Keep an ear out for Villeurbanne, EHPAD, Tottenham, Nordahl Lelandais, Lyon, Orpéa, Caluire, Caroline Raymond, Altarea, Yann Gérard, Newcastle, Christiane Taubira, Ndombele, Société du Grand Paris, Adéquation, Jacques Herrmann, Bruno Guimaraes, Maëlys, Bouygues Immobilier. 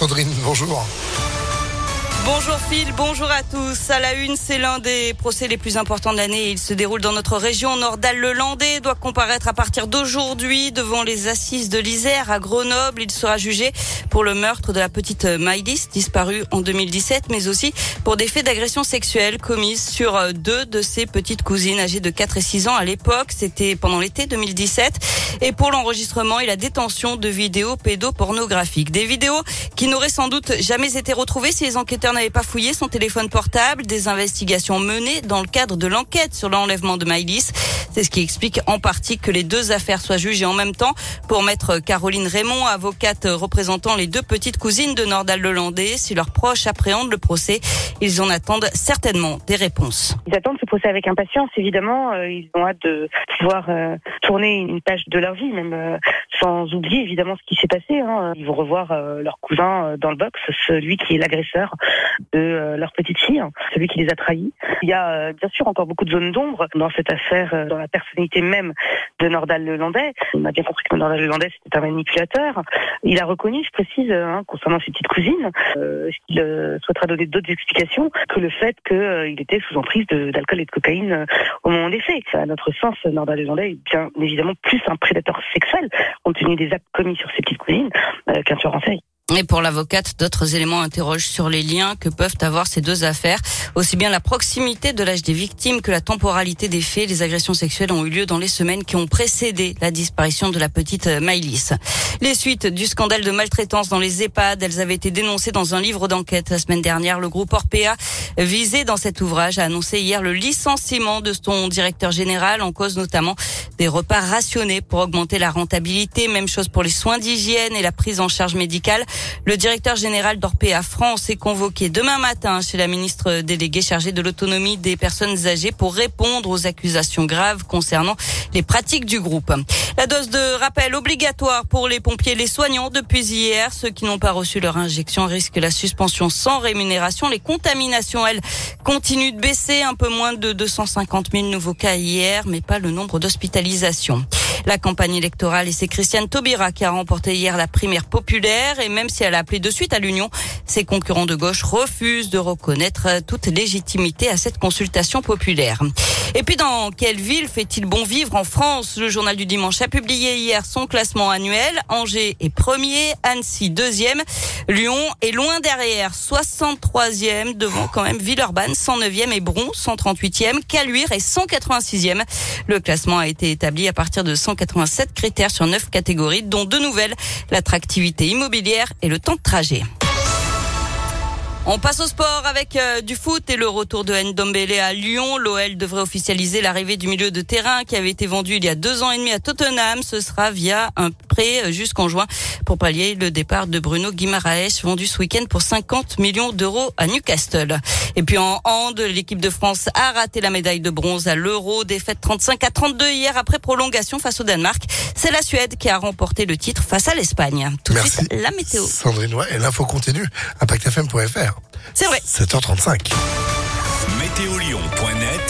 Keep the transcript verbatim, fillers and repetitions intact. Sandrine, bonjour. Bonjour Phil, bonjour à tous. À la une, c'est l'un des procès les plus importants de l'année. Il se déroule dans notre région. Nordahl Lelandais doit comparaître à partir d'aujourd'hui devant les assises de l'Isère à Grenoble. Il sera jugé pour le meurtre de la petite Maëlys, disparue en deux mille dix-sept, mais aussi pour des faits d'agression sexuelle commises sur deux de ses petites cousines âgées de quatre et six ans à l'époque. C'était pendant l'été deux mille dix-sept. Et pour l'enregistrement et la détention de vidéos pédopornographiques. Des vidéos qui n'auraient sans doute jamais été retrouvées si les enquêteurs n'avait pas fouillé son téléphone portable. Des investigations menées dans le cadre de l'enquête sur l'enlèvement de Maëlys. C'est ce qui explique en partie que les deux affaires soient jugées en même temps. Pour maître Caroline Raymond, avocate représentant les deux petites cousines de Nordahl Lelandais, si leurs proches appréhendent le procès, ils en attendent certainement des réponses. Ils attendent ce procès avec impatience, évidemment. Ils ont hâte de pouvoir euh, tourner une page de leur vie, même euh, sans oublier évidemment ce qui s'est passé. Hein. Ils vont revoir euh, leur cousin euh, dans le box, celui qui est l'agresseur de euh, leur petite fille, hein, celui qui les a trahis. Il y a euh, bien sûr encore beaucoup de zones d'ombre dans cette affaire, euh, dans la personnalité même de Nordahl Lelandais. On a bien compris que Nordahl Lelandais, c'était un manipulateur. Il a reconnu, je précise, hein, concernant ses petites cousines, euh, qu'il euh, souhaitera donner d'autres explications que le fait qu'il euh, était sous emprise de, d'alcool et de cocaïne euh, au moment des faits. À notre sens, Nordahl Lelandais est bien évidemment plus un prédateur sexuel, compte tenu des actes commis sur ses petites cousines, euh, qu'un tueur en série. Et pour l'avocate, d'autres éléments interrogent sur les liens que peuvent avoir ces deux affaires. Aussi bien la proximité de l'âge des victimes que la temporalité des faits. Les agressions sexuelles ont eu lieu dans les semaines qui ont précédé la disparition de la petite Maëlys. Les suites du scandale de maltraitance dans les EHPAD, elles avaient été dénoncées dans un livre d'enquête la semaine dernière. Le groupe Orpéa, visé dans cet ouvrage, a annoncé hier le licenciement de son directeur général, en cause notamment des repas rationnés pour augmenter la rentabilité. Même chose pour les soins d'hygiène et la prise en charge médicale. Le directeur général d'Orpéa France est convoqué demain matin chez la ministre déléguée chargée de l'autonomie des personnes âgées pour répondre aux accusations graves concernant les pratiques du groupe. La dose de rappel obligatoire pour les pompiers et les soignants depuis hier. Ceux qui n'ont pas reçu leur injection risquent la suspension sans rémunération. Les contaminations, elles, continuent de baisser. Un peu moins de deux cent cinquante mille nouveaux cas hier, mais pas le nombre d'hospitalisations. La campagne électorale, et c'est Christiane Taubira qui a remporté hier la primaire populaire. Et même si elle a appelé de suite à l'union, ses concurrents de gauche refusent de reconnaître toute légitimité à cette consultation populaire. Et puis, dans quelle ville fait-il bon vivre en France ? Le journal du dimanche a publié hier son classement annuel. Angers est premier, Annecy deuxième, Lyon est loin derrière, soixante-troisième, devant quand même Villeurbanne, cent neuvième, et Bron, cent trente-huitième, Caluire est cent quatre-vingt-sixième. Le classement a été établi à partir de cent quatre-vingt-sept critères sur neuf catégories, dont deux nouvelles, l'attractivité immobilière et le temps de trajet. On passe au sport avec euh, du foot et le retour de Ndombele à Lyon. L'O L devrait officialiser l'arrivée du milieu de terrain qui avait été vendu il y a deux ans et demi à Tottenham. Ce sera via un prêt jusqu'en juin pour pallier le départ de Bruno Guimaraes, vendu ce week-end pour cinquante millions d'euros à Newcastle. Et puis en hand, l'équipe de France a raté la médaille de bronze à l'Euro. Défaite trente-cinq à trente-deux hier après prolongation face au Danemark. C'est la Suède qui a remporté le titre face à l'Espagne. Tout de suite, la météo. Sandrine, ouais, et l'info continue. Impact F M point F R. C'est vrai. sept heures trente-cinq. Météo Lyon point net